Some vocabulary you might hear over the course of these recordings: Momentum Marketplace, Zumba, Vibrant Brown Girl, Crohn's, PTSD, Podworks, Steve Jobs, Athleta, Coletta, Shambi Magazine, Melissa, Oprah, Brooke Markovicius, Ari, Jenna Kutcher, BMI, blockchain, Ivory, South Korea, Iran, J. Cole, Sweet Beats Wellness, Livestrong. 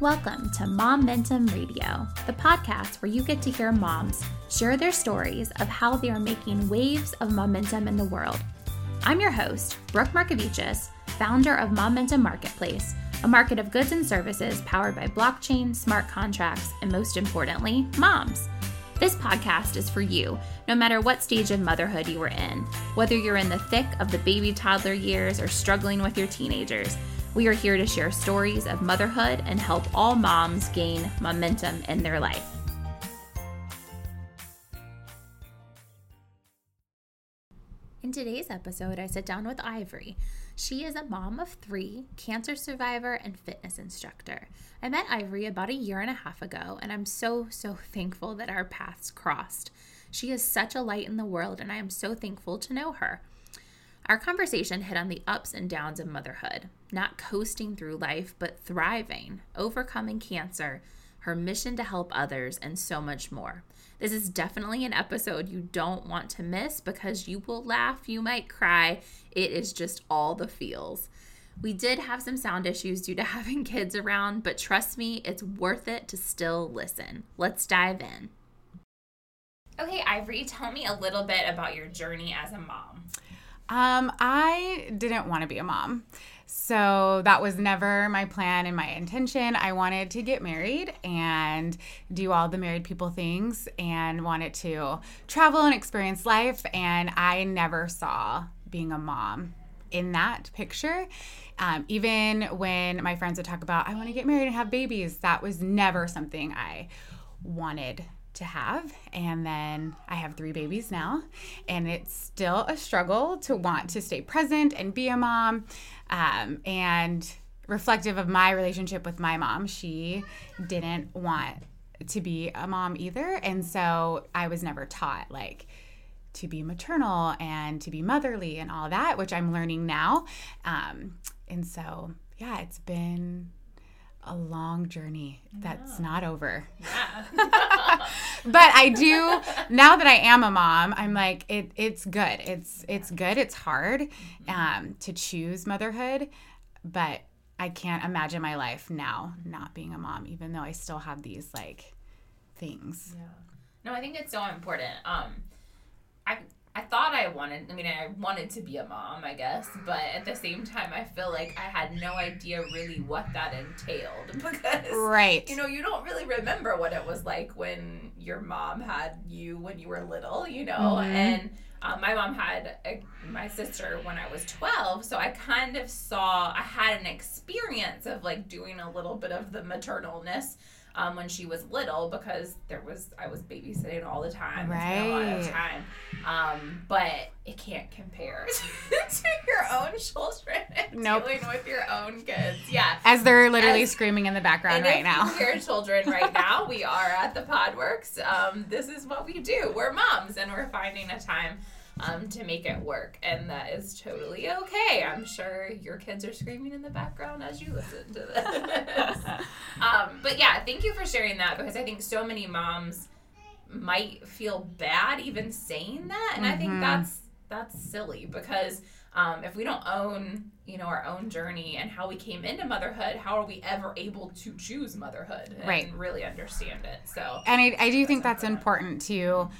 Welcome to Momentum Radio, the podcast where you get to hear moms share their stories of how they are making waves of momentum in the world. I'm your host, Brooke Markovicius, founder of Momentum Marketplace, a market of goods and services powered by blockchain, smart contracts, and most importantly, moms. This podcast is for you, no matter what stage of motherhood you are in, whether you're in the thick of the baby toddler years or struggling with your teenagers. We are here to share stories of motherhood and help all moms gain momentum in their life. In today's episode, I sit down with Ivory. She is a mom of 3, cancer survivor, and fitness instructor. I met Ivory about 1.5 years ago, and I'm so thankful that our paths crossed. She is such a light in the world, and I am so thankful to know her. Our conversation hit on the ups and downs of motherhood, not coasting through life, but thriving, overcoming cancer, her mission to help others, and so much more. This is definitely an episode you don't want to miss because you will laugh, you might cry. It is just all the feels. We did have some sound issues due to having kids around, but trust me, it's worth it to still listen. Let's dive in. Okay, Ivory, tell me a little bit about your journey as a mom. I didn't want to be a mom, so that was never my plan and my intention. I wanted to get married and do all the married people things and wanted to travel and experience life, and I never saw being a mom in that picture. Even when my friends would talk about, I want to get married and have babies, that was never something I wanted to have. And then I have 3 babies now, and it's still a struggle to want to stay present and be a mom. And reflective of my relationship with my mom, she didn't want to be a mom either. And so I was never taught like to be maternal and to be motherly and all that, which I'm learning now. And so, yeah, it's been a long journey that's not over. Yeah. But I do, now that I am a mom, I'm like, it's good. It's good. It's hard to choose motherhood, but I can't imagine my life now not being a mom, even though I still have these like things. Yeah. No, I think it's so important. I thought I wanted to be a mom, I guess, but at the same time, I feel like I had no idea really what that entailed because, right, you know, you don't really remember what it was like when your mom had you when you were little, you know, mm-hmm. And my mom had my sister when I was 12, so I kind of I had an experience of like doing a little bit of the maternalness when she was little, because I was babysitting all the time, right? A lot of time, but it can't compare to your own children and dealing with your own kids. Yeah, as they're literally screaming in the background right now. Your children right now. We are at the Podworks. This is what we do. We're moms, and we're finding a time to make it work, and that is totally okay. I'm sure your kids are screaming in the background as you listen to this. But yeah, thank you for sharing that, because I think so many moms might feel bad even saying that, and mm-hmm. I think that's silly, because if we don't own, you know, our own journey and how we came into motherhood, how are we ever able to choose motherhood and really understand it? So, and I do think that's important to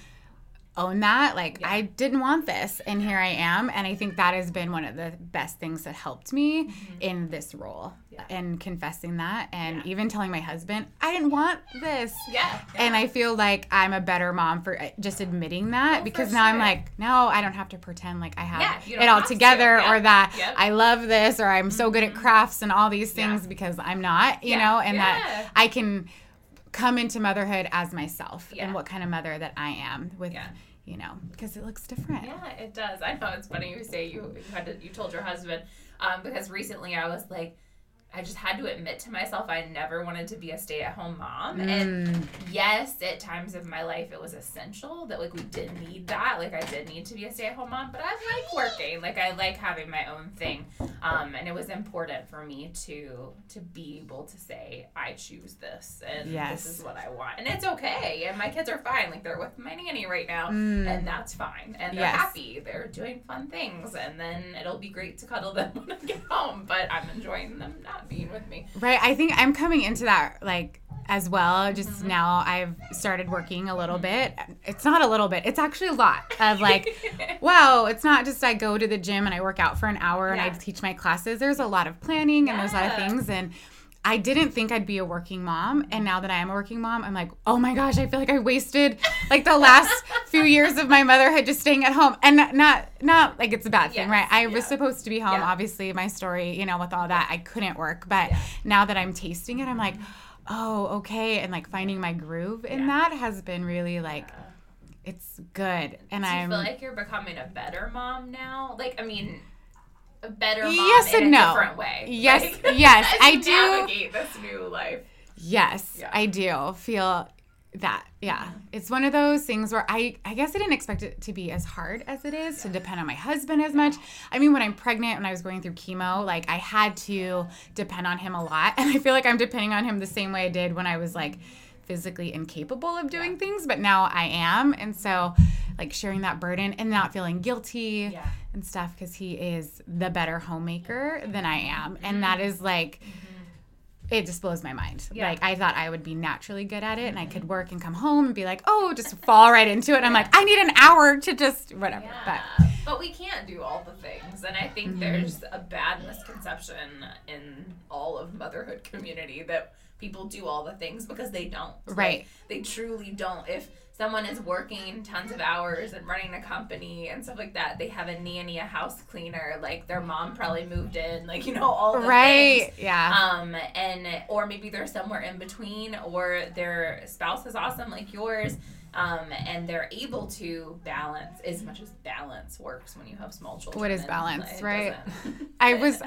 own that. Like, yeah. I didn't want this, and here I am. And I think that has been one of the best things that helped me mm-hmm. in this role, and confessing that, and even telling my husband, I didn't want this. Yeah. And I feel like I'm a better mom for just admitting that, because now I'm like, no, I don't have to pretend like I have it all together or that I love this, or I'm mm-hmm. so good at crafts and all these things, because I'm not, you know, and that I can come into motherhood as myself and what kind of mother that I am with, you know, because it looks different. Yeah, it does. I know, it's funny you say you told your husband, because recently I was like, I just had to admit to myself I never wanted to be a stay-at-home mom. Mm. And yes, at times of my life it was essential that, like, we did need that. Like, I did need to be a stay-at-home mom, but I like working. Like, I like having my own thing. And it was important for me to be able to say, I choose this, and this is what I want. And it's okay. And my kids are fine. Like, they're with my nanny right now, and that's fine. And they're happy. They're doing fun things. And then it'll be great to cuddle them when I get home, but I'm enjoying them now. not being with me. Right. I think I'm coming into that, like, as well. Just mm-hmm. now I've started working a little bit. It's not a little bit. It's actually a lot of, like, wow, it's not just I go to the gym and I work out for an hour and I teach my classes. There's a lot of planning and there's a lot of things. And I didn't think I'd be a working mom. And now that I am a working mom, I'm like, oh my gosh, I feel like I wasted like the last few years of my motherhood just staying at home. And not like it's a bad thing, right? I was supposed to be home. Obviously, my story, you know, with all that, I couldn't work. But now that I'm tasting it, I'm like, oh, okay. And like finding my groove in that has been really like, it's good. And I feel like you're becoming a better mom now. Like, I mean, a better mom in a different way. Yes, like, yes, I do. Navigate this new life. Yes, I do feel that. Yeah, it's one of those things where I guess I didn't expect it to be as hard as it is, to depend on my husband as much. I mean, when I'm pregnant, when I was going through chemo, like I had to depend on him a lot. And I feel like I'm depending on him the same way I did when I was like physically incapable of doing things, but now I am. And so like sharing that burden and not feeling guilty and stuff, because he is the better homemaker than I am. And that is like, it just blows my mind. Like I thought I would be naturally good at it and I could work and come home and be like, oh, just fall right into it. And I'm like, I need an hour to just whatever. But we can't do all the things. And I think there's a bad misconception in all of motherhood community that people do all the things, because they don't. Right. Like, they truly don't. If someone is working tons of hours and running a company and stuff like that, they have a nanny, a house cleaner, like their mom probably moved in, like, you know, all the things. And or maybe they're somewhere in between, or their spouse is awesome like yours. And they're able to balance, as much as balance works when you have small children. What is balance, right? I was,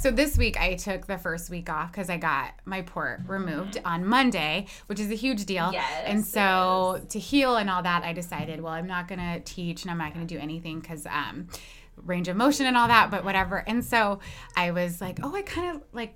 so this week I took the first week off because I got my port removed on Monday, which is a huge deal. Yes, and so to heal and all that, I decided, well, I'm not going to teach and I'm not going to do anything because, range of motion and all that, but whatever. And so I was like, oh, I kind of like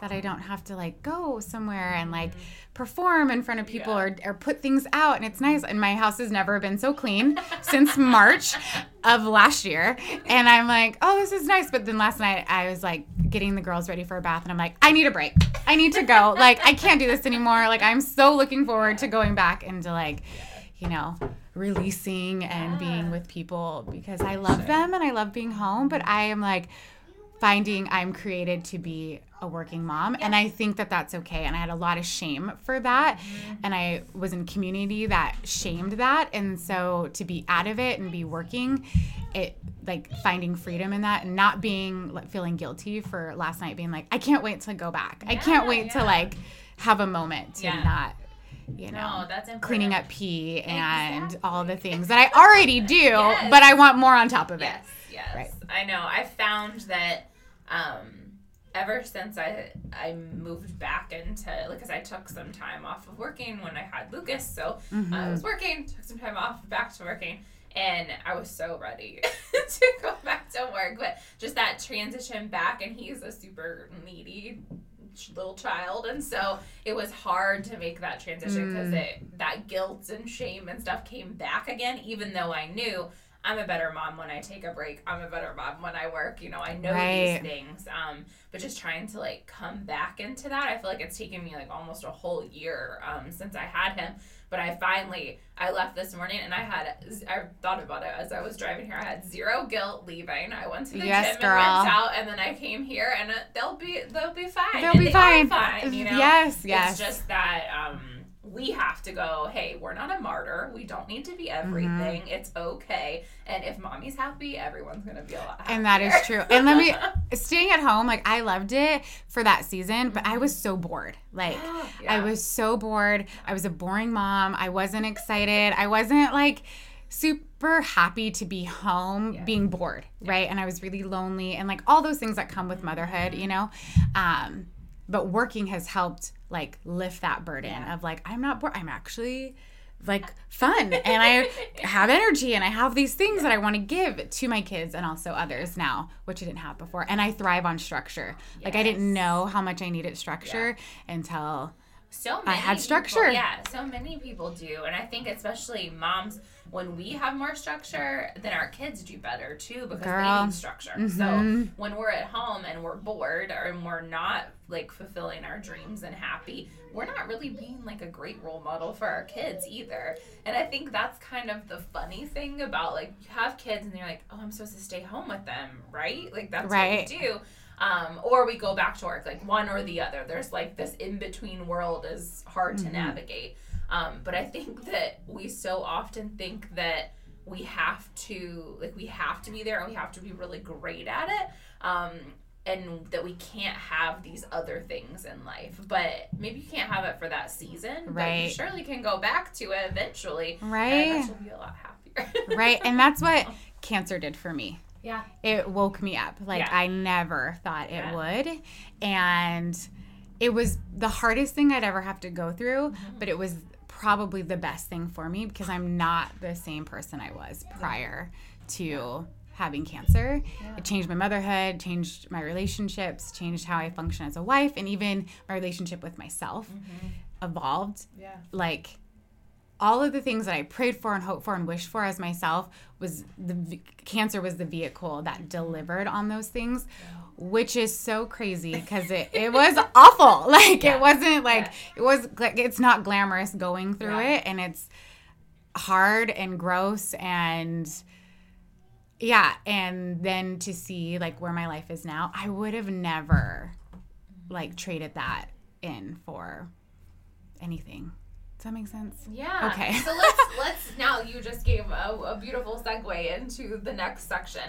that I don't have to like go somewhere and like perform in front of people or put things out. And it's nice. And my house has never been so clean since March of last year. And I'm like, oh, this is nice. But then last night I was like getting the girls ready for a bath and I'm like, I need a break. I need to go. Like, I can't do this anymore. Like, I'm so looking forward to going back into like, you know, releasing and being with people, because I love them and I love being home, but I am like finding I'm created to be a working mom. And I think that that's okay. And I had a lot of shame for that. And I was in community that shamed that. And so to be out of it and be working, it like finding freedom in that and not being like, feeling guilty for last night being like, I can't wait to go back. I can't wait to like have a moment to not, you know, that's cleaning up pee and all the things that I already do, but I want more on top of it. Yes, right. I know. I found that ever since I moved back into, like, because I took some time off of working when I had Lucas, so I was working, took some time off, back to working, and I was so ready to go back to work. But just that transition back, and he's a super needy little child, and so it was hard to make that transition because that guilt and shame and stuff came back again, even though I knew I'm a better mom when I take a break, I'm a better mom when I work, you know, I know these things, but just trying to like come back into that. I feel like it's taken me like almost a whole year since I had him, but I left this morning and I thought about it as I was driving here. I had zero guilt leaving. I went to the gym and went out, and then I came here, and they'll be fine. They'll be fine. You know? Yes. It's just that we have to go, hey, we're not a martyr. We don't need to be everything. It's okay. And if mommy's happy, everyone's going to be a lot happier. And that is true. And staying at home, like I loved it for that season, but I was so bored. Like I was so bored. I was a boring mom. I wasn't excited. I wasn't like super happy to be home being bored. Right. And I was really lonely and like all those things that come with motherhood, you know? But working has helped like lift that burden of like, I'm not bored. I'm actually like fun and I have energy and I have these things that I want to give to my kids and also others now, which I didn't have before. And I thrive on structure. Yes. Like I didn't know how much I needed structure until I had structure. People, so many people do. And I think especially moms, when we have more structure, then our kids do better too, because they need structure. Mm-hmm. So when we're at home and we're bored and we're not like fulfilling our dreams and happy, we're not really being like a great role model for our kids either. And I think that's kind of the funny thing about like you have kids and you're like, oh, I'm supposed to stay home with them, right? Like that's what we do. Or we go back to work, like one or the other. There's like this in-between world is hard to navigate. But I think that we so often think that we have to, like, we have to be there and we have to be really great at it. And that we can't have these other things in life. But maybe you can't have it for that season. Right. But you surely can go back to it eventually. Right. And she'll be a lot happier. Right. And that's what cancer did for me. Yeah. It woke me up. Like, I never thought it would. And it was the hardest thing I'd ever have to go through, but it was probably the best thing for me because I'm not the same person I was prior to having cancer. Yeah. It changed my motherhood, changed my relationships, changed how I function as a wife, and even my relationship with myself evolved. Yeah. Like, all of the things that I prayed for and hoped for and wished for as myself was cancer was the vehicle that delivered on those things, which is so crazy because it was awful. Like it wasn't like it was like it's not glamorous going through it, and it's hard and gross and and then to see like where my life is now, I would have never like traded that in for anything. Does that make sense? Yeah. Okay. So let's now you just gave a beautiful segue into the next section.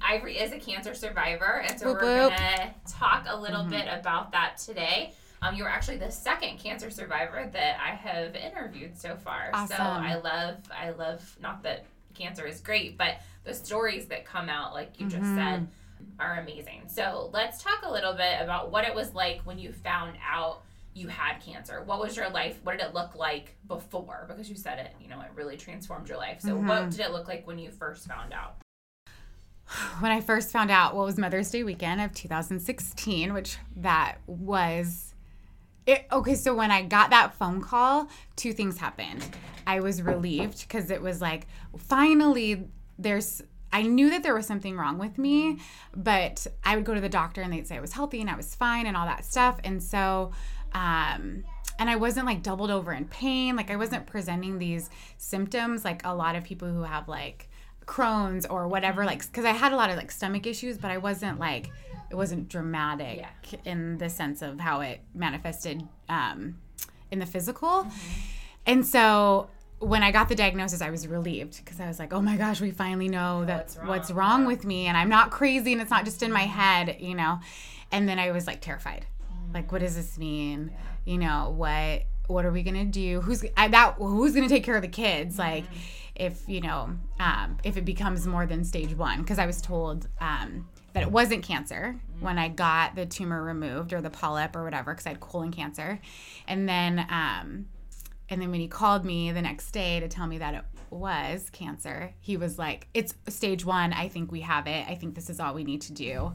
Ivory is a cancer survivor, and so we're gonna talk a little bit about that today. You were actually the second cancer survivor that I have interviewed so far. Awesome. So I love not that cancer is great, but the stories that come out, like you just said, are amazing. So let's talk a little bit about what it was like when you found out you had cancer. What was your life? What did it look like before? Because you said it, you know, it really transformed your life. So what did it look like when you first found out? When I first found out, well, it was Mother's Day weekend of 2016, which that was it. Okay, so when I got that phone call, two things happened. I was relieved because it was like, finally, I knew that there was something wrong with me, but I would go to the doctor and they'd say I was healthy and I was fine and all that stuff. And so, and I wasn't like doubled over in pain. Like I wasn't presenting these symptoms like a lot of people who have like Crohn's or whatever, like, because I had a lot of like stomach issues, but I wasn't like, it wasn't dramatic in the sense of how it manifested in the physical. And so when I got the diagnosis, I was relieved because I was like, oh my gosh, we finally know that's what's wrong with me, and I'm not crazy and it's not just in my head, you know. And then I was like terrified. Like, what does this mean? Yeah. You know, what are we going to do? Who's going to take care of the kids? Like, if, you know, if it becomes more than stage one, because I was told that it wasn't cancer when I got the tumor removed or the polyp or whatever, because I had colon cancer. And then when he called me the next day to tell me that it was cancer, he was like, it's stage one. I think we have it. I think this is all we need to do.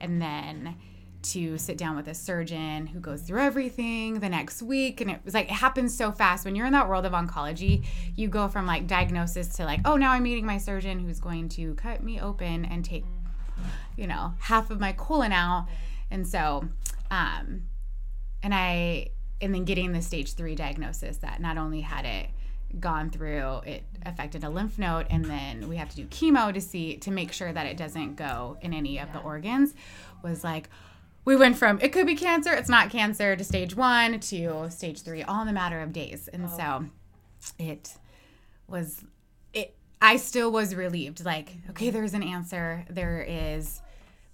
And then to sit down with a surgeon who goes through everything the next week. And it was like, it happens so fast. When you're in that world of oncology, you go from like diagnosis to like, oh, now I'm meeting my surgeon who's going to cut me open and take, you know, half of my colon out. And so, and then getting the stage 3 diagnosis that not only had it gone through, it affected a lymph node, and then we have to do chemo to make sure that it doesn't go in any of the organs, was like, we went from it could be cancer, it's not cancer, to stage 1 to stage 3, all in a matter of days. And so I still was relieved. Like, okay, there's an answer.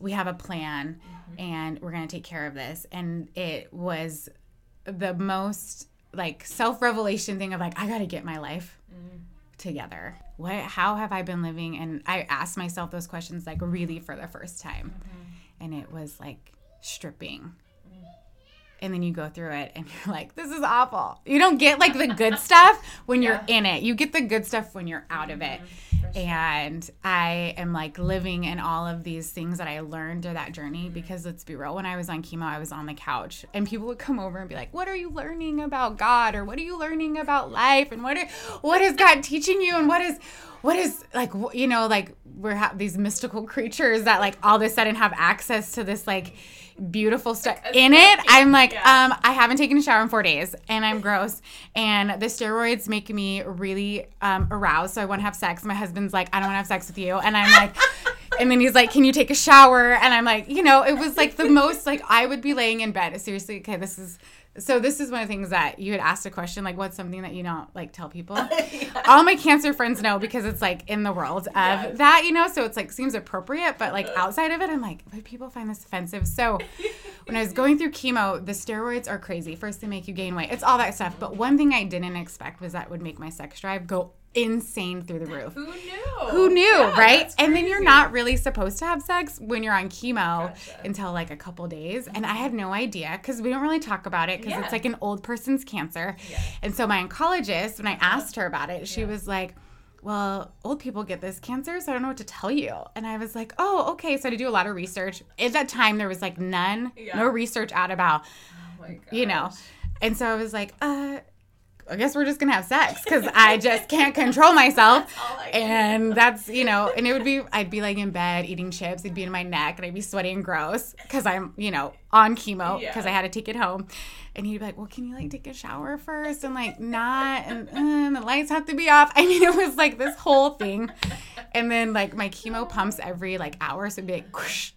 We have a plan, and we're going to take care of this. And it was the most like self-revelation thing of like, I got to get my life together. How have I been living? And I asked myself those questions like really for the first time. And it was like stripping and then you go through it and you're like, this is awful. You don't get like the good stuff when you're in it. You get the good stuff when you're out of it. For sure. And I am like living in all of these things that I learned through that journey, because let's be real, when I was on chemo, I was on the couch and people would come over and be like, what are you learning about God, or what are you learning about life, and what is God teaching you, and what is like, you know, like we're these mystical creatures that like all of a sudden have access to this like beautiful stuff in it. I'm like, I haven't taken a shower in 4 days and I'm gross. And the steroids make me really aroused. So I want to have sex. My husband's like, I don't want to have sex with you. And I'm like, and then he's like, can you take a shower? And I'm like, you know, it was like the most, like I would be laying in bed. Seriously. Okay. This is one of the things that you had asked a question, like, what's something that you don't, like, tell people? All my cancer friends know, because it's, like, in the world of that, you know? So it's, like, seems appropriate, but, like, outside of it, I'm like, would people find this offensive? So when I was going through chemo, the steroids are crazy. First, they make you gain weight. It's all that stuff. But one thing I didn't expect was that would make my sex drive go insane through the roof. Who knew, yeah, right? And then you're not really supposed to have sex when you're on chemo until like a couple days. And I had no idea, because we don't really talk about it, because it's like an old person's cancer. Yeah. And so my oncologist, when I asked her about it, she was like, well, old people get this cancer, so I don't know what to tell you. And I was like, oh, okay. So I had to do a lot of research. At that time, there was like no research out about, you know. And so I was like, I guess we're just going to have sex, because I just can't control myself. That's, you know, and it would be, I'd be like in bed eating chips. It'd be in my neck and I'd be sweaty and gross, because I'm, you know, on chemo, because I had to take it home. And he'd be like, well, can you like take a shower first? And like, not, and the lights have to be off. I mean, it was like this whole thing. And then like my chemo pumps every like hour. So it'd be like, whoosh,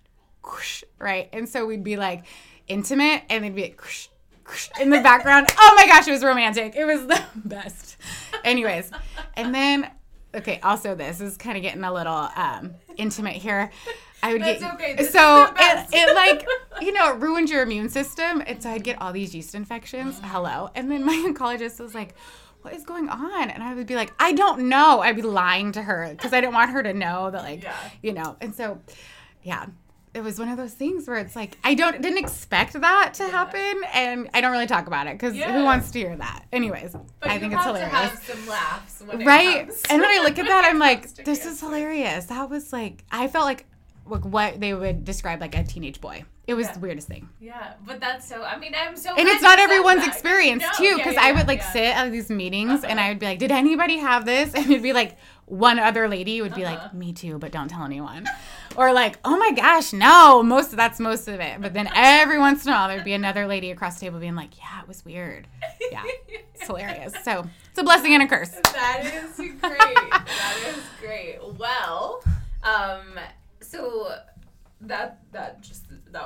whoosh, right? And so we'd be like intimate, and they'd be like, whoosh, in the background. Oh my gosh, it was romantic. It was the best. Anyways, and then, okay, also this is kind of getting a little intimate here. It like, you know, it ruined your immune system, and so I'd get all these yeast infections. Hello. And then my oncologist was like, what is going on? And I would be like, I don't know. I'd be lying to her, because I didn't want her to know that, like, you know. And so, yeah. It was one of those things where it's like, I didn't expect that to happen, and I don't really talk about it, because who wants to hear that? Anyways, but I think it's hilarious. But you have to have some laughs when it comes. And when I look at that, I'm like, this is hilarious. That was like, I felt like what they would describe like a teenage boy. It was the weirdest thing. Yeah, but that's so, I mean, I'm so And it's not everyone's experience, too, because I would like sit at these meetings, and I would be like, did anybody have this? And it'd be like, one other lady would be like, me too, but don't tell anyone. Or like, oh my gosh, no, that's most of it. But then every once in a while, there'd be another lady across the table being like, yeah, it was weird. Yeah, it's hilarious. So it's a blessing and a curse. That is great. That is great. Well, so... That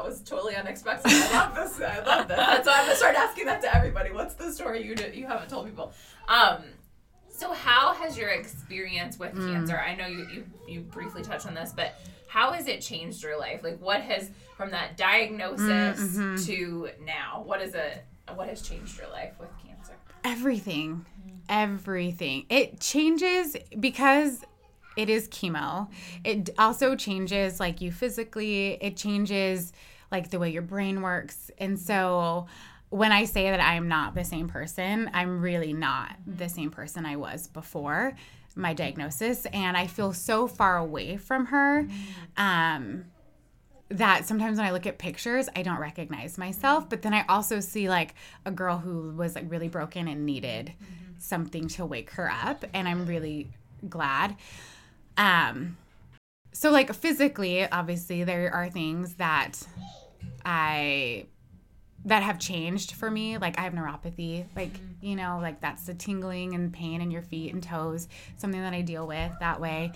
was totally unexpected. I love this. That's why I'm gonna start asking that to everybody. What's the story you haven't told people? So how has your experience with cancer? I know you briefly touched on this, but how has it changed your life? Like, what has from that diagnosis to now? What has changed your life with cancer? Everything. It changes because. It is chemo. It also changes, like, you physically. It changes, like, the way your brain works. And so when I say that I'm not the same person, I'm really not the same person I was before my diagnosis. And I feel so far away from her that sometimes when I look at pictures, I don't recognize myself. But then I also see, like, a girl who was, like, really broken and needed something to wake her up. And I'm really glad. So like physically, obviously there are things that have changed for me. Like I have neuropathy, like, you know, like that's the tingling and pain in your feet and toes, something that I deal with that way.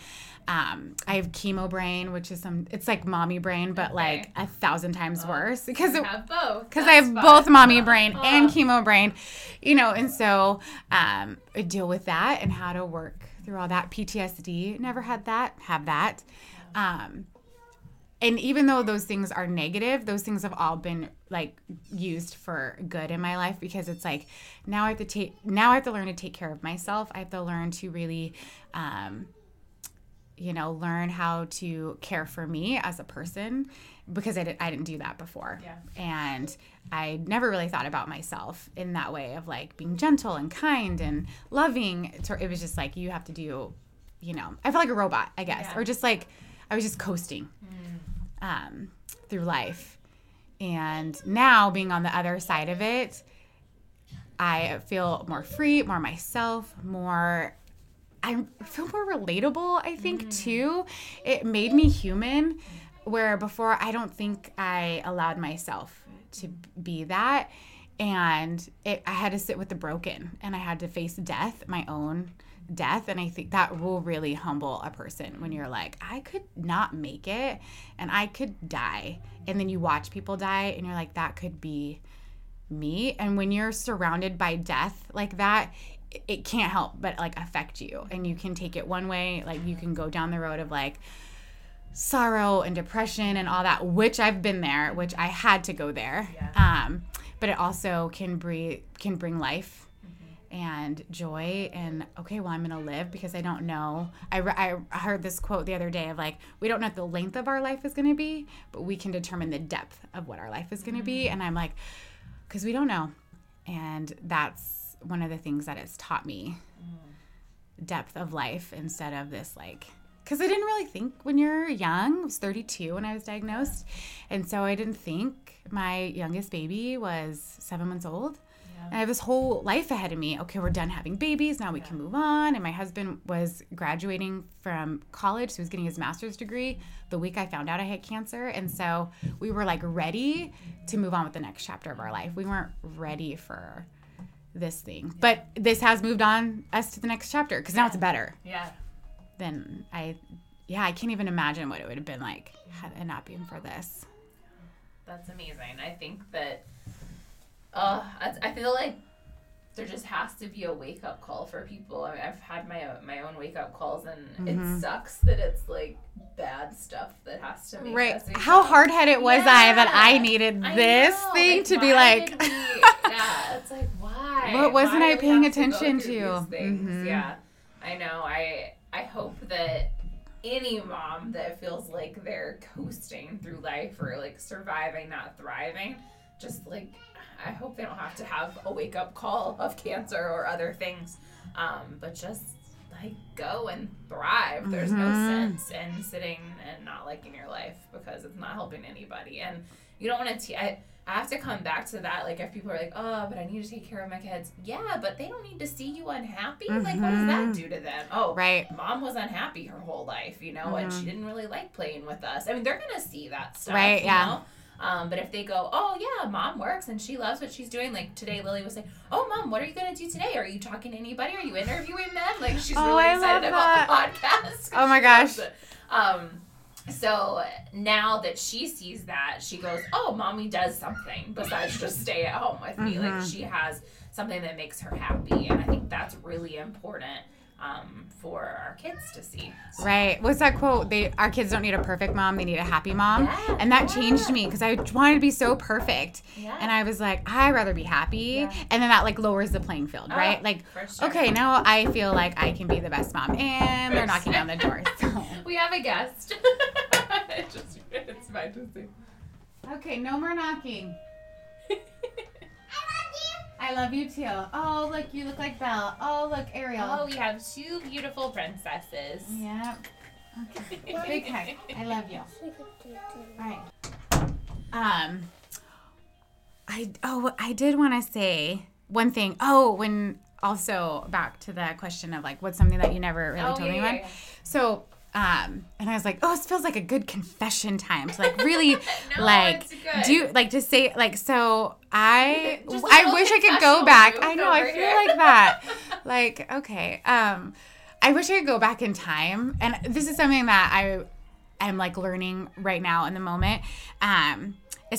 I have chemo brain, which is it's like mommy brain, but like 1,000 times worse because I have both. Because I have both mommy brain and chemo brain, you know, and so, I deal with that and how to work through all that. PTSD, never had that, have that. And even though those things are negative, those things have all been like used for good in my life, because it's like now I have to learn to take care of myself. I have to learn to really you know, learn how to care for me as a person, because I didn't do that before. Yeah. And I never really thought about myself in that way of, like, being gentle and kind and loving. It was just, like, you have to do, you know, I felt like a robot, I guess. Yeah. Or just, like, I was just coasting through life. And now being on the other side of it, I feel more free, more myself, more... I feel more relatable, I think, too. It made me human, where before I don't think I allowed myself to be that. And I had to sit with the broken, and I had to face death, my own death. And I think that will really humble a person when you're like, I could not make it and I could die. And then you watch people die and you're like, that could be me. And when you're surrounded by death like that, it can't help but, like, affect you. And you can take it one way, like, you can go down the road of, like, sorrow and depression and all that, which I've been there, which I had to go there. Yeah. But it also can bring life and joy and, okay, well, I'm going to live, because I don't know. I heard this quote the other day of, like, we don't know if the length of our life is going to be, but we can determine the depth of what our life is going to be. And I'm like, because we don't know. And that's one of the things that it's taught me, depth of life instead of this, like, because I didn't really think when you're young. I was 32 when I was diagnosed, and so I didn't think. My youngest baby was 7 months old, and I have this whole life ahead of me. Okay, we're done having babies, now we can move on. And my husband was graduating from college, so he was getting his master's degree the week I found out I had cancer, and so we were, like, ready to move on with the next chapter of our life. We weren't ready for this thing. Yeah. But this has moved on us to the next chapter, because now it's better. Yeah. Then I can't even imagine what it would have been like had it not been for this. That's amazing. I think that, I feel like there just has to be a wake up call for people. I mean, I've had my own wake up calls, and it sucks that it's, like, bad stuff that has to make us. How hard headed was I that I needed this thing, like, to be like? It's like, why? What wasn't I paying attention to? Yeah, I know. I hope that any mom that feels like they're coasting through life, or, like, surviving, not thriving, just, like, I hope they don't have to have a wake-up call of cancer or other things, but just, like, go and thrive. There's no sense in sitting and not liking your life, because it's not helping anybody. And you don't want to I have to come back to that. Like, if people are like, oh, but I need to take care of my kids. Yeah, but they don't need to see you unhappy. Like, what does that do to them? Oh, right. Mom was unhappy her whole life, you know, and she didn't really like playing with us. I mean, they're going to see that stuff, right, you know? But if they go, oh, yeah, mom works and she loves what she's doing. Like, today Lily was like, oh, mom, what are you going to do today? Are you talking to anybody? Are you interviewing them? Like, she's really excited about the podcast. Oh, my gosh. So now that she sees that, she goes, oh, mommy does something besides just stay at home with me. Like, she has something that makes her happy. And I think that's really important for our kids to see. Right. What's that quote? Our kids don't need a perfect mom. They need a happy mom. Yeah, and that changed me, because I wanted to be so perfect. Yeah. And I was like, I'd rather be happy. Yeah. And then that, like, lowers the playing field, right? Like, sure. Okay, now I feel like I can be the best mom. And they're knocking down the door. So. We have a guest. It's my decision. Okay, no more knocking. I love you too. Oh, look, you look like Belle. Oh, look, Ariel. Oh, we have two beautiful princesses. Yep. Okay. Big hug. I love you. All right. I did want to say one thing. Oh, when also back to the question of, like, what's something that you never really told anyone. Yeah. So, and I was like, oh, this feels like a good confession time to, like, really I wish I could go back. I know. I feel here. Like that. Like, okay. I wish I could go back in time. And this is something that I am, like, learning right now in the moment.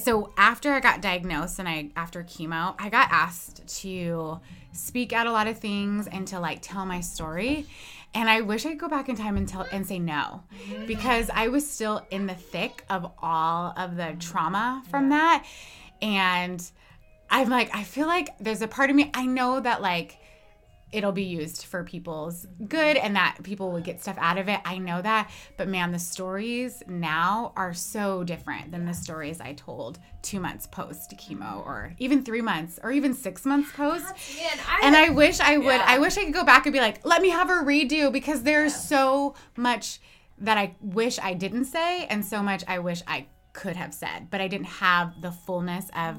So after I got diagnosed and after chemo, I got asked to speak at a lot of things and to, like, tell my story. And I wish I could go back in time and say no, because I was still in the thick of all of the trauma from that. And I'm like, I feel like there's a part of me, I know that, like, it'll be used for people's good and that people would get stuff out of it. I know that. But, man, the stories now are so different than the stories I told 2 months post-chemo or even 3 months or even 6 months post. I wish I would. Yeah. I wish I could go back and be like, let me have a redo, because there's so much that I wish I didn't say and so much I wish I could have said, but I didn't have the fullness of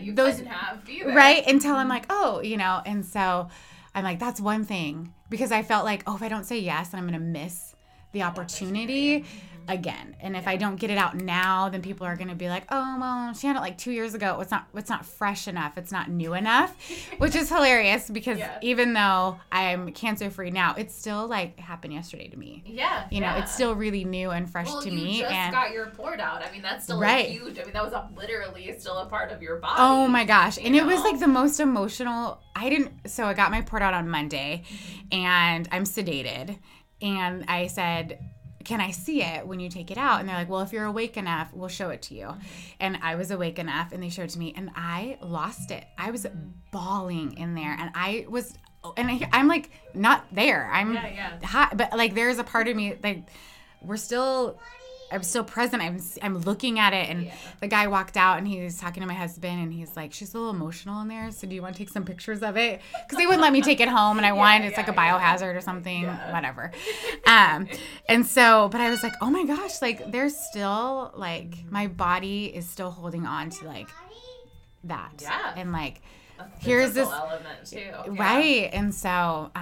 you those, couldn't have either. Right? Until I'm like, and so I'm like, that's one thing, because I felt like, if I don't say yes, then I'm going to miss the opportunity again. And if I don't get it out now, then people are going to be like, oh, well, she had it like 2 years ago. It's not fresh enough. It's not new enough, which is hilarious, because even though I'm cancer-free now, it's still like it happened yesterday to me. Yeah. You know, it's still really new and fresh to me. Well, you just got your report out. I mean, that's still huge. I mean, that was literally still a part of your body. Oh, my gosh. And it was like the most emotional. So I got my report out on Monday, and I'm sedated. And I said, can I see it when you take it out? And they're like, well, if you're awake enough, we'll show it to you. And I was awake enough, and they showed it to me, and I lost it. I was bawling in there, and I'm like not there. I'm hot, but like there's a part of me like I'm still present. I'm looking at it, and the guy walked out, and he was talking to my husband, and he's like, she's a little emotional in there, so do you want to take some pictures of it? Because they wouldn't let me take it home, and I wanted it's like a biohazard or something, whatever. And so, but I was like, oh my gosh, like there's still like my body is still holding on to like that, and like here's this element too, right? And so,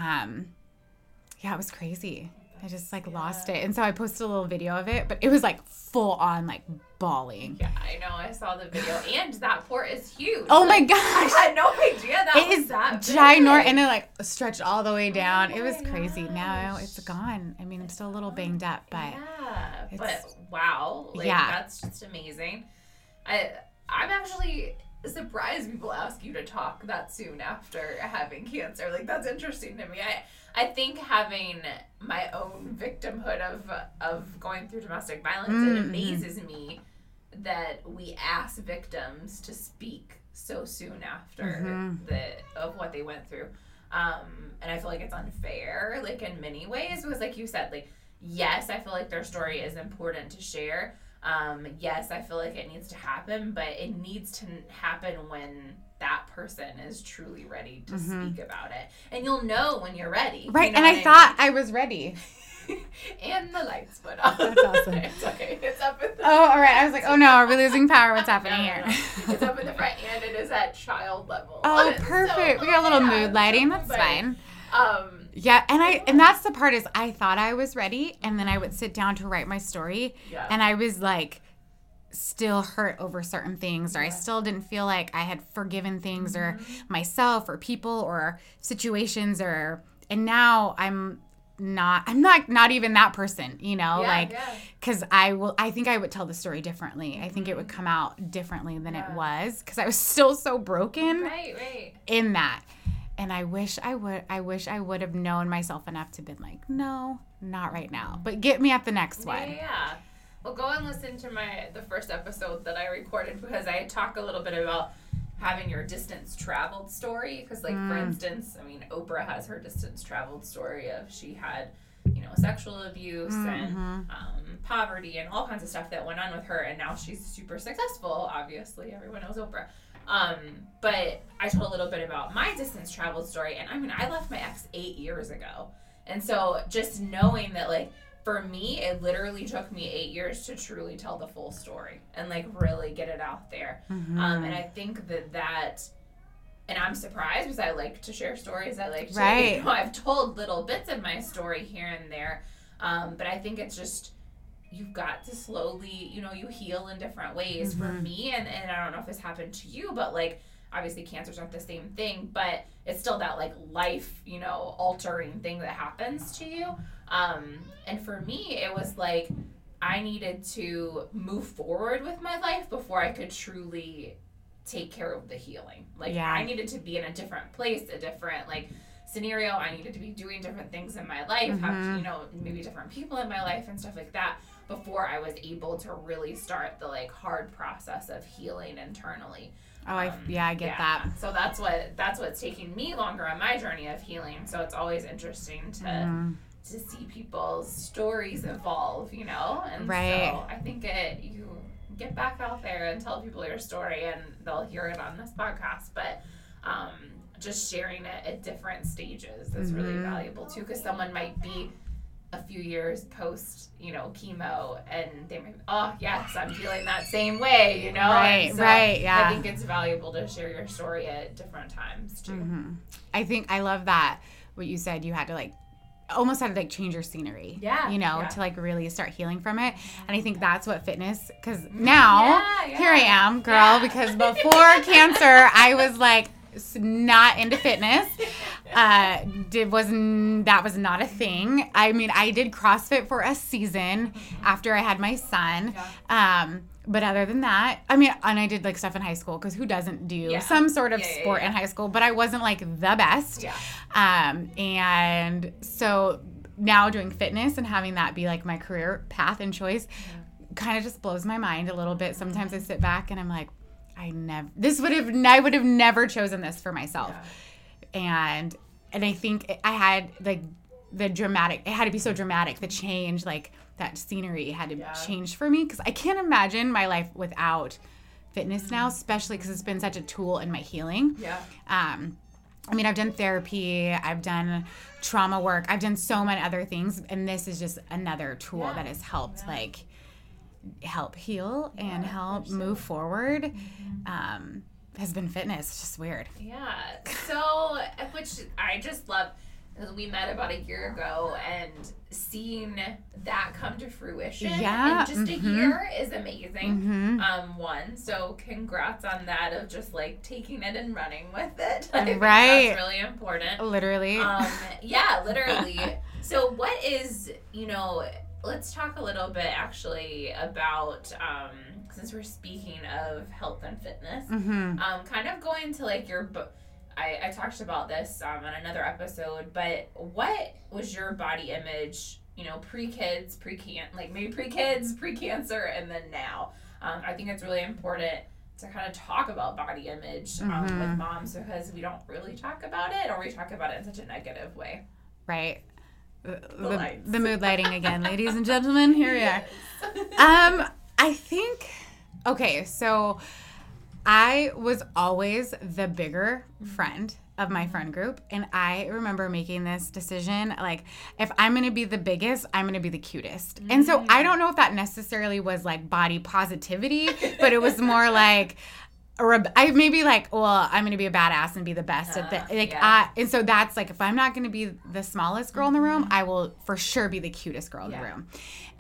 it was crazy. I just, like, lost it. And so I posted a little video of it, but it was, like, full on, like, bawling. Yeah, I know. I saw the video. And that port is huge. Oh, my gosh. I had no idea that it was that big. Ginormous. And it, like, stretched all the way down. Oh, it was crazy. Now it's gone. I mean, I'm still a little banged up, but. Yeah. But, wow. Like, that's just amazing. I'm actually surprised people ask you to talk that soon after having cancer. Like, that's interesting to me. I think having my own victimhood of going through domestic violence, it amazes me that we ask victims to speak so soon after of what they went through. And I feel like it's unfair, like, in many ways, because like you said, like, yes, I feel like their story is important to share. Yes, I feel like it needs to happen, but it needs to happen when that person is truly ready to speak about it. And you'll know when you're ready. Right, you know, and I thought I was ready. And the lights went off. That's awesome. It's okay. It's up in the all right. I was like, oh, no, are we losing power? What's happening here? It's up in the front, and it is at child level. Oh, perfect. So, we got a little mood lighting. That's fine. Yeah, and that's the part is I thought I was ready, and then I would sit down to write my story, and I was like still hurt over certain things, or I still didn't feel like I had forgiven things or myself or people or situations, and now I'm not even that person, you know, because I think I would tell the story differently. I think it would come out differently than it was, because I was still so broken in that. And I wish I would have known myself enough to been like, no, not right now, but get me at the next one. Yeah. Well, go and listen to the first episode that I recorded, because I talk a little bit about having your distance traveled story. Because, like, for instance, I mean, Oprah has her distance traveled story of she had, you know, sexual abuse and poverty and all kinds of stuff that went on with her. And now she's super successful. Obviously, everyone knows Oprah. But I told a little bit about my distance traveled story, and I mean, I left my ex 8 years ago. And so just knowing that, like, for me, it literally took me 8 years to truly tell the full story and, like, really get it out there. And I think that, and I'm surprised because I like to share stories. I like to, you know, I've told little bits of my story here and there. But I think it's just, you've got to slowly, you know, you heal in different ways. For me, and I don't know if this happened to you, but, like, obviously cancer's not the same thing, but it's still that, like, life, you know, altering thing that happens to you. And for me, it was, like, I needed to move forward with my life before I could truly take care of the healing. Like, I needed to be in a different place, a different, like, scenario. I needed to be doing different things in my life, have, you know, maybe different people in my life and stuff like that. before I was able to really start the like hard process of healing internally. I get that. So that's what's taking me longer on my journey of healing. So it's always interesting to see people's stories evolve, you know? And so I think you get back out there and tell people your story, and they'll hear it on this podcast. But just sharing it at different stages is really valuable too, because someone might be a few years post, chemo, and they might, oh, yes, I'm feeling that same way, you know? Right, yeah. I think it's valuable to share your story at different times, too. Mm-hmm. I think I love that, what you said, you had to, almost had to change your scenery, to, really start healing from it. And I think that's what fitness, because now, here I am, girl, because before cancer, I was, not into fitness. That was not a thing. I mean, I did CrossFit for a season after I had my son. Yeah. But other than that, I mean, and I did stuff in high school, because who doesn't do some sort of sport in high school, but I wasn't the best. Yeah. And so now doing fitness and having that be my career path and choice kind of just blows my mind a little bit. Sometimes I sit back and I'm I would have never chosen this for myself. Yeah. And I think I had it had to be so dramatic, the change, that scenery had to change for me, because I can't imagine my life without fitness now, especially because it's been such a tool in my healing. Yeah. I mean, I've done therapy, I've done trauma work, I've done so many other things, and this is just another tool that has helped help heal and help move forward. Mm-hmm. Has been fitness. It's just weird. Yeah. So, which I just love. We met about a year ago, and seeing that come to fruition in just a year is amazing. Mm-hmm. So congrats on that, of just taking it and running with it. That's really important. Literally. Literally. So what is, let's talk a little bit actually about, since we're speaking of health and fitness, kind of going to your book. I talked about this on another episode, but what was your body image, pre-kids, pre-kids, pre-cancer, and then now? I think it's really important to kind of talk about body image with moms, because we don't really talk about it, or we talk about it in such a negative way. Right. The mood lighting again, ladies and gentlemen, here we are. I think, so I was always the bigger friend of my friend group, and I remember making this decision, if I'm going to be the biggest, I'm going to be the cutest. Mm-hmm. And so I don't know if that necessarily was body positivity, but it was more I'm going to be a badass and be the best at the and so that's if I'm not going to be the smallest girl in the room, I will for sure be the cutest girl in the room.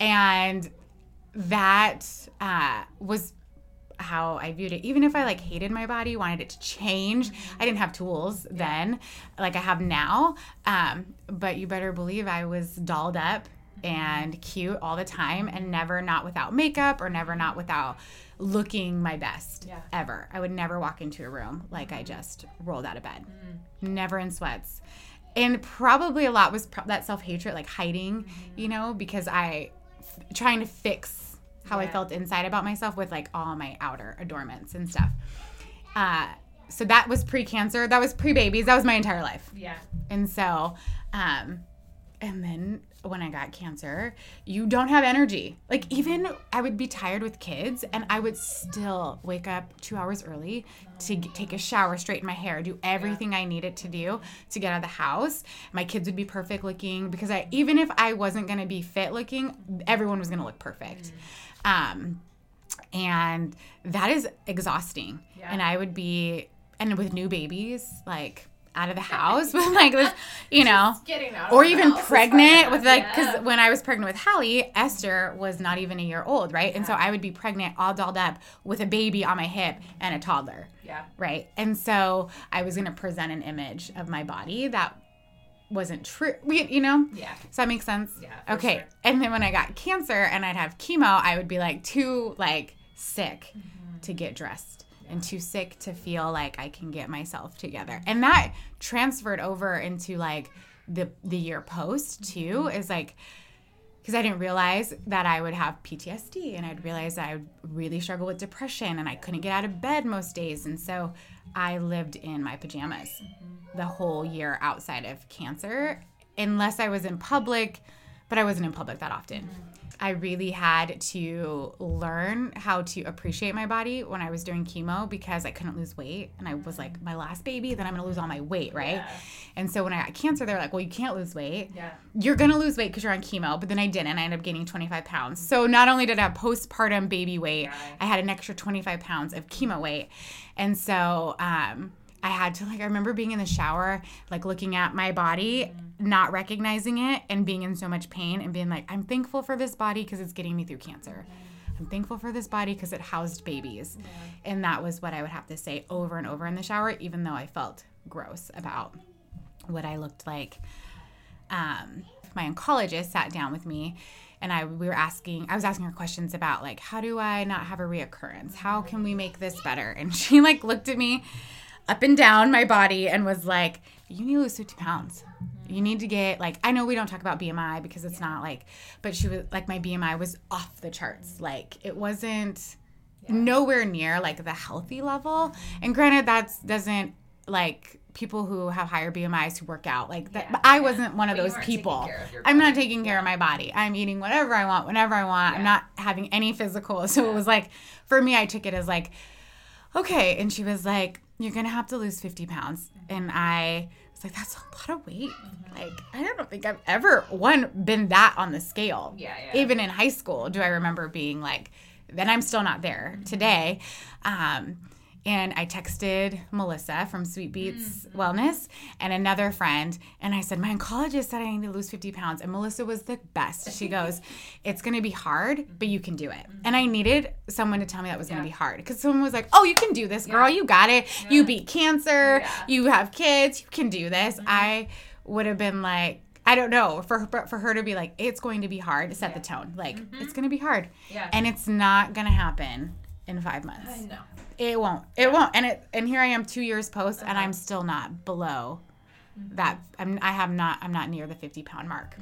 And that was how I viewed it. Even if I hated my body, wanted it to change, I didn't have tools then I have now, but you better believe I was dolled up and cute all the time, and never not without makeup, or never not without looking my best ever. I would never walk into a room I just rolled out of bed, never in sweats. And probably a lot was that self-hatred, hiding, because I trying to fix how I felt inside about myself with all my outer adornments and stuff. So that was pre-cancer, that was pre-babies, that was my entire life. Yeah. And so, and then when I got cancer, you don't have energy. Even I would be tired with kids, and I would still wake up 2 hours early to take a shower, straighten my hair, do everything I needed to do to get out of the house. My kids would be perfect looking, because even if I wasn't going to be fit looking, everyone was going to look perfect. And that is exhausting. Yeah. And I would be, and with new babies, out of the house with this, or even pregnant with because when I was pregnant with Hallie, Esther was not even a year old, right? Yeah. And so I would be pregnant, all dolled up with a baby on my hip and a toddler, right? And so I was going to present an image of my body that wasn't true, Does that make sense? Yeah. Okay. Sure. And then when I got cancer and I'd have chemo, I would be too sick to get dressed. And too sick to feel I can get myself together. And that transferred over into the year post too, is because I didn't realize that I would have PTSD, and I'd realized that I would really struggle with depression, and I couldn't get out of bed most days. And so I lived in my pajamas the whole year outside of cancer, unless I was in public, but I wasn't in public that often. I really had to learn how to appreciate my body when I was doing chemo, because I couldn't lose weight. And I was like, my last baby, then I'm going to lose all my weight, right? Yeah. And so when I got cancer, they were like, well, you can't lose weight. Yeah. You're going to lose weight because you're on chemo. But then I didn't. I ended up gaining 25 pounds. So not only did I have postpartum baby weight, I had an extra 25 pounds of chemo weight. And so I had to, like, I remember being in the shower, like, looking at my body, not recognizing it, and being in so much pain, and being like, I'm thankful for this body because it's getting me through cancer. I'm thankful for this body because it housed babies. Yeah. And that was what I would have to say over and over in the shower, even though I felt gross about what I looked like. My oncologist sat down with me, and I was asking her questions about, like, how do I not have a reoccurrence? How can we make this better? And she, like, looked at me up and down my body and was like, you need to lose 50 pounds. You need to get, like, I know we don't talk about BMI because it's not, like, but she was like, my BMI was off the charts. Like, it wasn't nowhere near, like, the healthy level. And granted, that doesn't, like, people who have higher BMIs who work out, like, that. But I wasn't one of those people. I'm not taking care of my body. I'm eating whatever I want, whenever I want. Yeah. I'm not having any physical. So it was like, for me, I took it as like, okay. And she was like, you're going to have to lose 50 pounds. And I was like, that's a lot of weight. Like, I don't think I've ever, been that on the scale. Yeah. Even in high school, do I remember being like, then I'm still not there today. And I texted Melissa from Sweet Beats Wellness and another friend. And I said, my oncologist said I need to lose 50 pounds. And Melissa was the best. She goes, it's going to be hard, but you can do it. And I needed someone to tell me that was going to be hard. Because someone was like, oh, you can do this, girl. You got it. You beat cancer. You have kids. You can do this. I would have been like, I don't know. For her to be like, it's going to be hard, set the tone. Like, it's going to be hard. Yeah. And it's not going to happen in 5 months. I know. It won't. And here I am 2 years post, and I'm still not below that. I'm not near the 50-pound mark.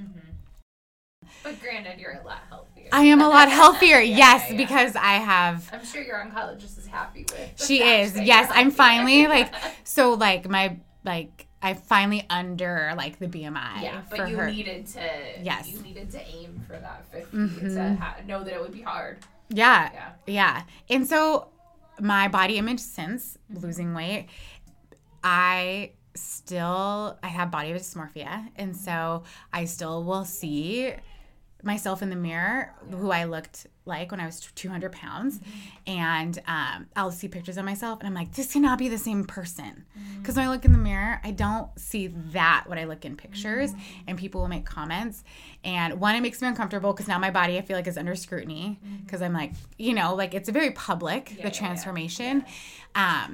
But granted, you're a lot healthier. I am a lot healthier, yes, because I have. I'm sure your oncologist is happy with. She is, yes. I'm finally like, so like my, like, I finally under, like, the BMI. Yeah, but for you her. Needed to. Yes. You needed to aim for that 50 to know that it would be hard. Yeah. And so my body image since losing weight, I have body dysmorphia. And so I still will see myself in the mirror, who I looked like when I was 200 pounds. And I'll see pictures of myself, and I'm like, this cannot be the same person. Because when I look in the mirror, I don't see that when I look in pictures. And people will make comments. And one, it makes me uncomfortable because now my body, I feel like, is under scrutiny. Because I'm like, you know, like, it's very public, the transformation. Yeah.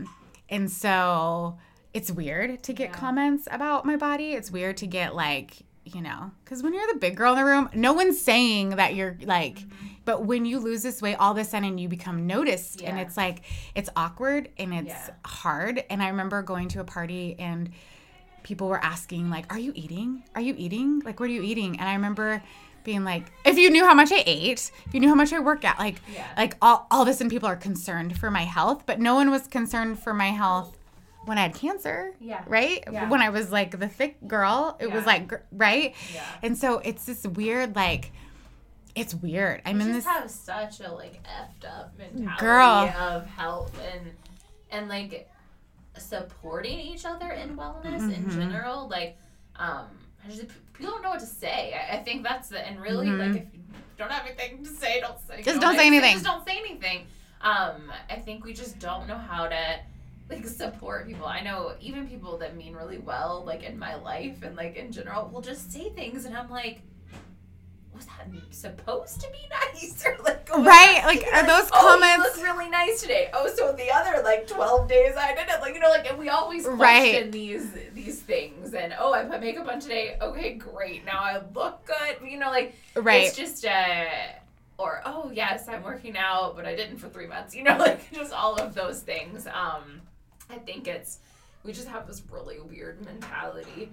And so it's weird to get comments about my body. It's weird to get, like, you know, because when you're the big girl in the room, no one's saying that you're like, but when you lose this weight, all of a sudden you become noticed. And it's like, it's awkward and it's hard. And I remember going to a party and people were asking, like, are you eating? Are you eating? Like, what are you eating? And I remember being like, if you knew how much I ate, if you knew how much I worked out, like, like all of a sudden people are concerned for my health, but no one was concerned for my health when I had cancer, right? Yeah. When I was, like, the thick girl, it was, like, right? Yeah. And so it's this weird, like, it's weird. I'm in this. You just have such a, like, effed up mentality of health and, like, supporting each other in wellness in general. Like, people don't know what to say. I think that's the, and really, like, if you don't have anything to say, don't say. Just don't say anything. I think we just don't know how to, like, support people. I know even people that mean really well, like, in my life and, like, in general, will just say things, and I'm like, was that supposed to be nice? Or, like, right? Like, are those comments? Oh, you look really nice today. Oh, so the other, like, 12 days I didn't. Like, you know, like, and we always question these things. And, oh, I put makeup on today. Okay, great. Now I look good. You know, like, it's just or, oh, yes, I'm working out, but I didn't for 3 months. You know, like, just all of those things. I think we just have this really weird mentality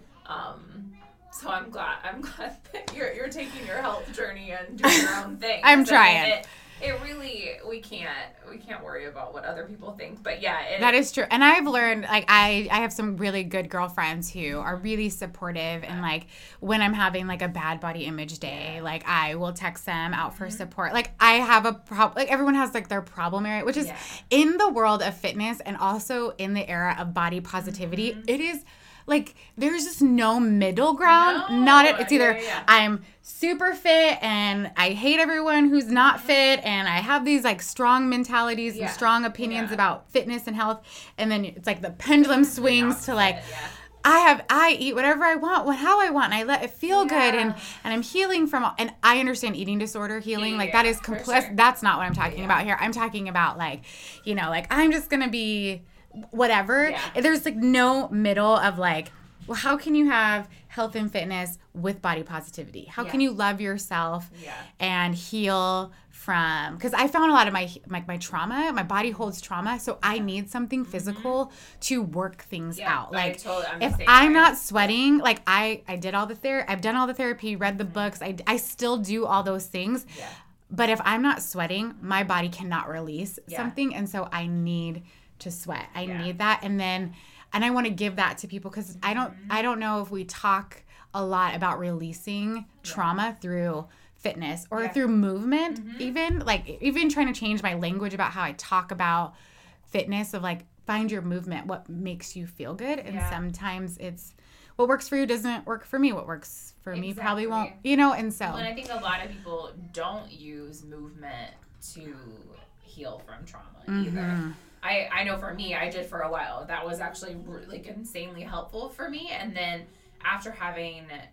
So I'm glad that you're taking your health journey and doing your own thing. I'm trying. It really, we can't worry about what other people think, but yeah. That is true. And I've learned, like, I have some really good girlfriends who are really supportive, and, like, when I'm having, like, a bad body image day, like, I will text them out for support. Like, I have a problem, like, everyone has, like, their problem area, which is in the world of fitness and also in the era of body positivity, it is, like, there's just no middle ground. It's either I'm super fit and I hate everyone who's not fit, and I have these, like, strong mentalities and strong opinions about fitness and health, and then it's like the pendulum swings to, like, I eat whatever I want, how I want, and I let it feel good, and I'm healing from all, and I understand eating disorder healing, like, that is complex. Sure. That's not what I'm talking about here. I'm talking about, like, you know, like, I'm just gonna be whatever. There's, like, no middle of, like, well, how can you have health and fitness with body positivity? How can you love yourself and heal from, because I found a lot of my trauma, my body holds trauma, so I need something physical to work things out. Like, if I'm not sweating, like, I did all the therapy, I've done all the therapy, read the books, I still do all those things, but if I'm not sweating, my body cannot release something, and so I need to sweat. I need that. And I want to give that to people, because I don't know if we talk a lot about releasing trauma through fitness or through movement, even trying to change my language about how I talk about fitness, of, like, find your movement, what makes you feel good. And sometimes it's what works for you doesn't work for me. What works for me probably won't, you know? And so. Well, and I think a lot of people don't use movement to heal from trauma either. I know for me, I did for a while. That was actually, like, insanely helpful for me. And then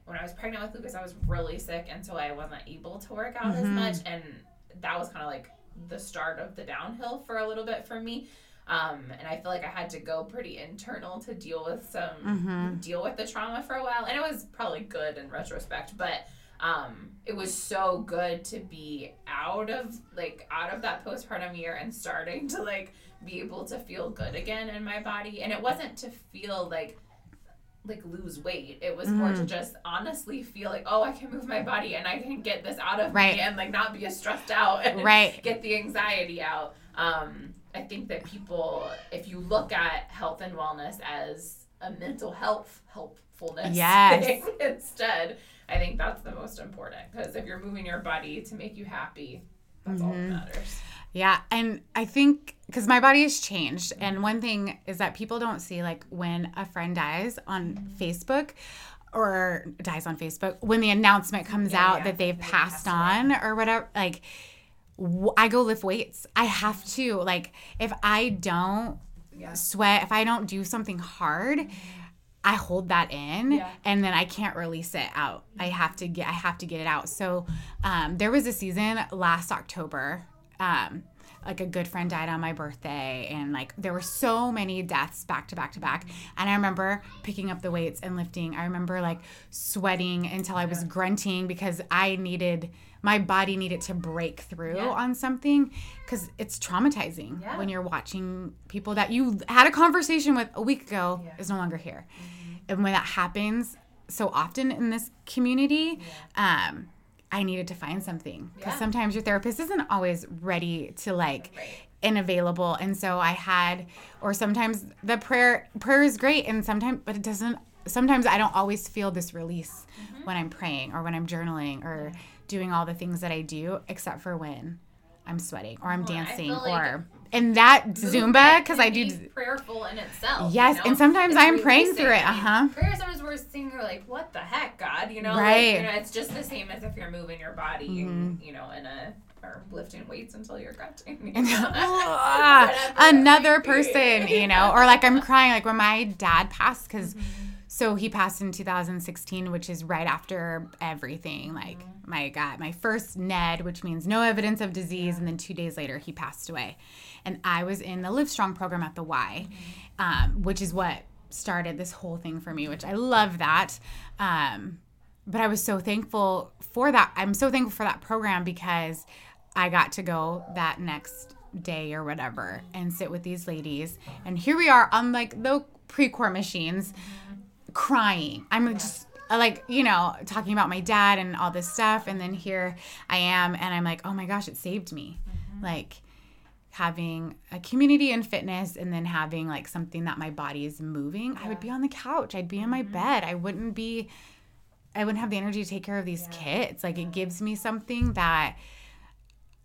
when I was pregnant with Lucas, I was really sick, and so I wasn't able to work out as much. And that was kind of, like, the start of the downhill for a little bit for me. And I feel like I had to go pretty internal to deal with the trauma for a while. And it was probably good in retrospect, but it was so good to be out of that postpartum year and starting to, like, be able to feel good again in my body. And it wasn't to feel like lose weight. It was more to just honestly feel like, oh, I can move my body and I can get this out of me, and, like, not be as stressed out and get the anxiety out. I think that people, if you look at health and wellness as a mental health helpfulness thing instead, I think that's the most important, because if you're moving your body to make you happy, that's all that matters. Yeah, and I think because my body has changed, and one thing is that people don't see, like, when a friend dies on Facebook, or dies on Facebook, when the announcement comes out that they've passed on or whatever, like, I go lift weights. I have to, like, if I don't sweat, if I don't do something hard, I hold that in and then I can't release it out. I have to get it out. So there was a season last October. Like, a good friend died on my birthday, and, like, there were so many deaths back to back to back. And I remember picking up the weights and lifting. I remember, like, sweating until I was grunting, because my body needed to break through on something, because it's traumatizing when you're watching people that you had a conversation with a week ago is no longer here. And when that happens so often in this community, I needed to find something, because sometimes your therapist isn't always ready to, like, and available. And so sometimes the prayer is great, and sometimes, but it doesn't, sometimes I don't always feel this release when I'm praying or when I'm journaling or doing all the things that I do, except for when I'm sweating or I'm dancing, like, or, and that Zumba, because I do prayerful in itself. Yes, you know? And sometimes it's I'm praying through it. Prayer sometimes we're singing, we're like, what the heck, God? You know, right? Like, you know, it's just the same as if you're moving your body, you know, or lifting weights until you're grunting. You know? Another person, you know, or, like, I'm crying, like, when my dad passed, because. So he passed in 2016, which is right after everything. Like, my God, my first NED, which means no evidence of disease, and then 2 days later he passed away. And I was in the Livestrong program at the Y, which is what started this whole thing for me, which I love that. But I was so thankful for that. I'm so thankful for that program, because I got to go that next day or whatever and sit with these ladies. And here we are on, like, the pre-core machines. Crying. I'm just like, you know, talking about my dad and all this stuff. And then here I am, and I'm like, oh my gosh, it saved me. Mm-hmm. Like, having a community in fitness and then having like something that my body is moving, yeah. I would be on the couch. I'd be in my bed. I wouldn't have the energy to take care of these kids. Like, it gives me something that,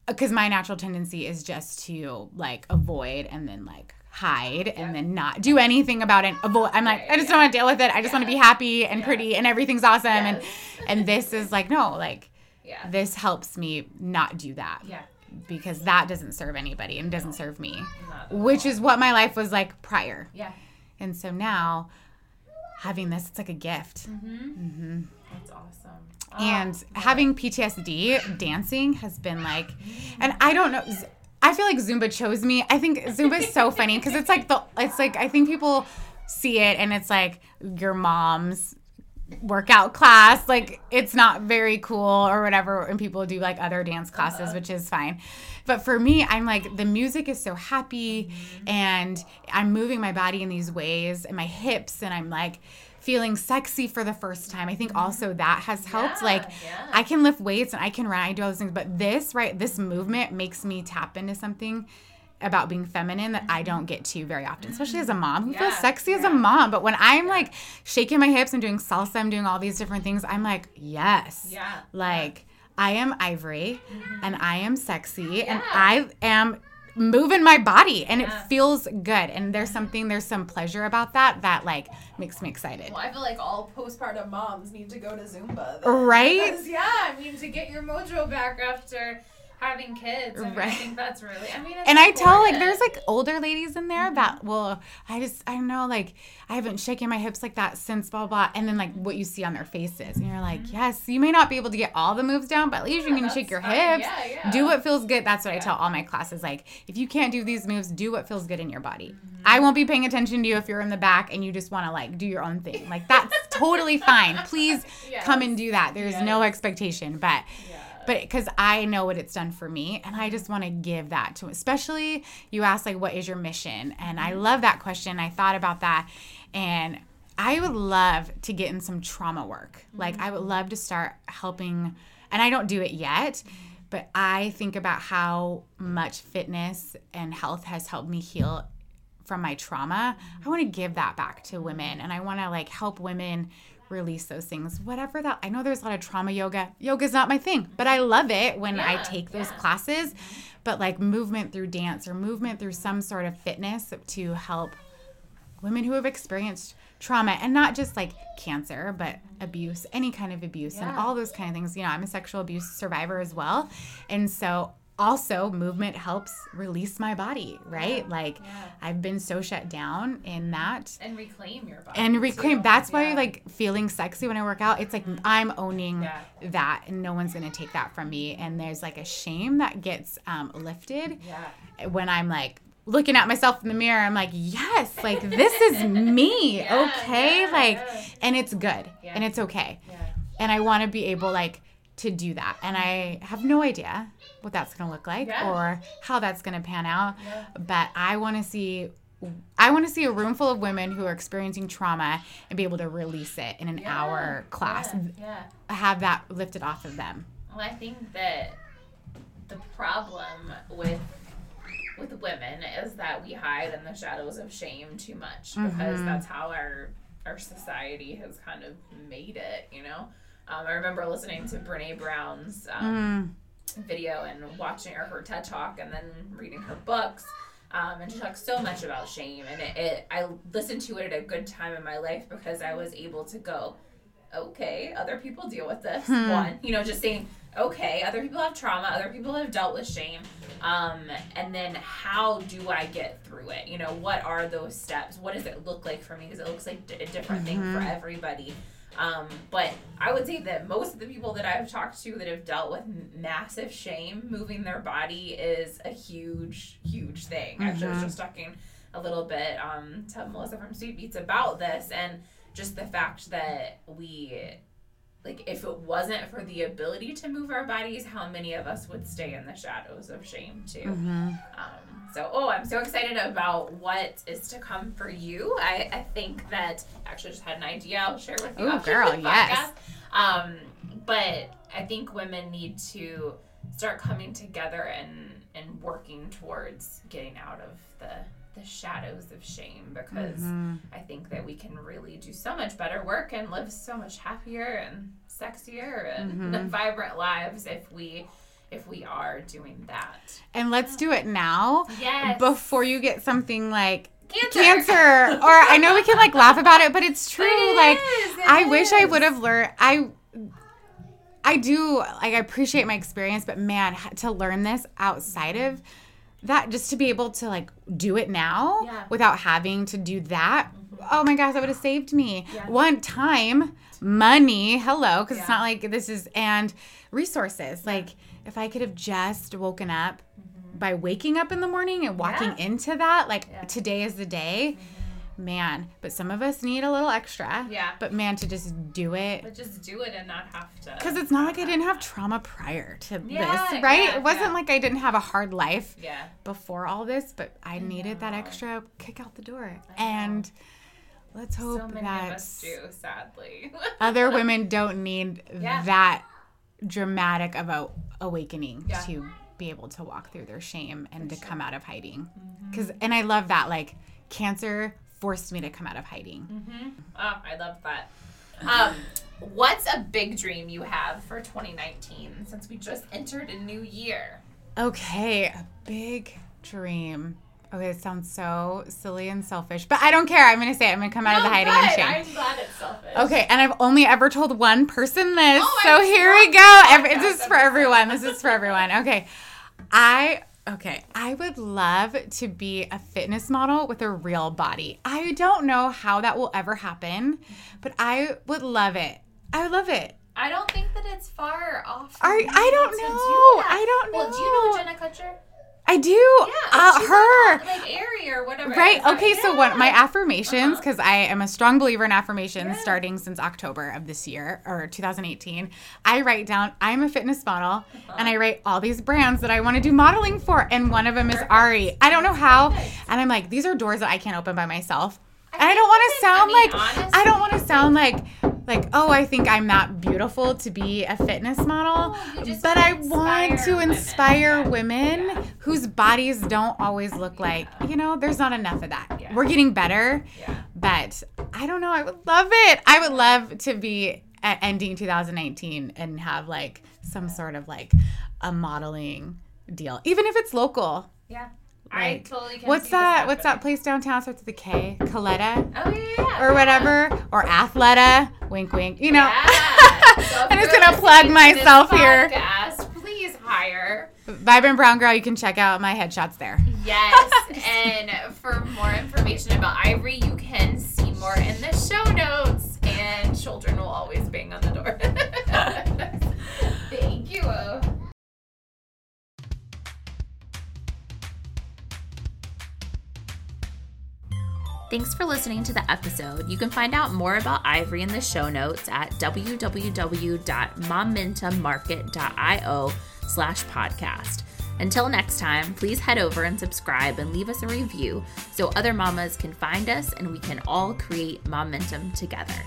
because my natural tendency is just to like avoid and then like hide and then not do anything about it. I'm like, I just don't want to deal with it. I just want to be happy and pretty and everything's awesome. Yes. And this is like, no, like this helps me not do that. Yeah. Because that doesn't serve anybody and doesn't serve me, which is what my life was like prior. Yeah. And so now having this, it's like a gift. Mm-hmm. Mm-hmm. That's awesome. And having PTSD, dancing has been like, and I don't know, I feel like Zumba chose me. I think Zumba is so funny because it's like I think people see it and it's like your mom's workout class, like it's not very cool or whatever, and people do like other dance classes, which is fine, but for me, I'm like, the music is so happy and I'm moving my body in these ways and my hips, and I'm like feeling sexy for the first time. I think also that has helped. I can lift weights and I can run, I do all those things, but this movement makes me tap into something about being feminine that I don't get to very often, especially as a mom. Who feels sexy as a mom? But when I'm like shaking my hips and doing salsa, I'm doing all these different things, I'm like, yes. Yeah. Like, I am Ivory and I am sexy and I am moving my body and it feels good. And there's some pleasure about that like makes me excited. Well, I feel like all postpartum moms need to go to Zumba. Then. Right? Because, I mean, to get your mojo back after having kids. I think that's really, and I tell like there's like older ladies in there that I know, like, I haven't shaken my hips like that since blah blah, and then like what you see on their faces and you're like, yes, you may not be able to get all the moves down, but at least you can shake your hips, do what feels good. That's what I tell all my classes, like, if you can't do these moves, do what feels good in your body. I won't be paying attention to you if you're in the back and you just want to like do your own thing, like that's totally fine. Please come and do that. There's no expectation, but because I know what it's done for me, and I just want to give that to, especially you asked, like, what is your mission? And I love that question. I thought about that, and I would love to get in some trauma work. Mm-hmm. Like, I would love to start helping, and I don't do it yet, but I think about how much fitness and health has helped me heal from my trauma. I want to give that back to women, and I want to, like, help women release those things, whatever that. I know there's a lot of trauma yoga. Yoga's not my thing, but I love it when I take those classes. But like movement through dance or movement through some sort of fitness to help women who have experienced trauma, and not just like cancer, but abuse, any kind of abuse and all those kind of things. You know, I'm a sexual abuse survivor as well. And so also movement helps release my body, right? I've been so shut down in that. And reclaim your body. And reclaim. Too. That's why like feeling sexy when I work out, it's like I'm owning that, and no one's going to take that from me. And there's like a shame that gets lifted when I'm like looking at myself in the mirror. I'm like, yes, like this is me. And it's good and it's okay. Yeah. And I want to be able like to do that. And I have no idea what that's going to look like or how that's going to pan out. Yeah. But I want to see a room full of women who are experiencing trauma and be able to release it in an hour class. Yeah. Have that lifted off of them. Well, I think that the problem with women is that we hide in the shadows of shame too much, because that's how our society has kind of made it, you know? I remember listening to Brene Brown's video and watching her TED Talk, and then reading her books. And she talks so much about shame. And I listened to it at a good time in my life because I was able to go, okay, other people deal with this. One, you know, just saying, okay, other people have trauma. Other people have dealt with shame. And then how do I get through it? You know, what are those steps? What does it look like for me? Because it looks like a different thing for everybody. But I would say that most of the people that I've talked to that have dealt with massive shame, moving their body is a huge, huge thing. Actually, I was just talking a little bit to Melissa from Sweet Beats about this, and just the fact that we, like, if it wasn't for the ability to move our bodies, how many of us would stay in the shadows of shame, too? So, I'm so excited about what is to come for you. I think that I actually just had an idea I'll share with you. Oh, girl, yes. But I think women need to start coming together and working towards getting out of the shadows of shame, because I think that we can really do so much better work and live so much happier and sexier and vibrant lives if we are doing that. And let's do it now. Yes. Before you get something like cancer. Or I know we can like laugh about it, but it's true. Wish I would have learned. I do, like, I appreciate my experience, but man, to learn this outside of that, just to be able to like do it now without having to do that. Oh my gosh, that would have saved me one time, money. Hello. Cause it's not like this is, and resources. Yeah. Like if I could have just woken up by waking up in the morning and walking into that, like today is the day, man, but some of us need a little extra. Yeah. But man, to just do it. But just do it and not have to. Because it's not like I didn't have trauma prior to this, right? Yeah, it wasn't like I didn't have a hard life before all this, but I needed that extra kick out the door. And let's hope so many that of us do, sadly. Other women don't need that dramatic of a awakening to be able to walk through their shame and to come out of hiding. Because, and I love that, like, cancer forced me to come out of hiding. Oh, I love that. What's a big dream you have for 2019 since we just entered a new year? Okay, a big dream. Okay, it sounds so silly and selfish, but I don't care. I'm going to say it. I'm going to come out of the hiding and shame. I'm glad it's selfish. Okay, and I've only ever told one person this, so here we go. This is for everyone. This is for everyone. Okay, I would love to be a fitness model with a real body. I don't know how that will ever happen, but I would love it. I don't think that it's far off. I don't know. Well, do you know Jenna Kutcher? I do. Yeah, like Ari or whatever. Right. Okay. Yeah. So what my affirmations, because I am a strong believer in affirmations, starting since October of this year or 2018. I write down I'm a fitness model, and I write all these brands that I want to do modeling for, and one of them is Ari. I don't know how, and I'm like, these are doors that I can't open by myself, and I don't want to sound like, oh, I think I'm not beautiful to be a fitness model, but I want to inspire women whose bodies don't always look like, there's not enough of that. Yeah. We're getting better, but I don't know. I would love it. I would love to be ending 2019 and have like some sort of like a modeling deal, even if it's local. Yeah. Like, I totally can. What's that place downtown starts with a K? Coletta? Oh yeah. Or whatever. Or Athleta. Wink wink. You know. Yeah. So I'm just gonna plug myself here. Please hire Vibrant Brown Girl. You can check out my headshots there. Yes. And for more information about Ivory, you can see more in the show notes. And children will always bang on the door. Thank you. Thanks for listening to the episode. You can find out more about Ivory in the show notes at www.momentummarket.io/podcast. Until next time, please head over and subscribe and leave us a review so other mamas can find us and we can all create momentum together.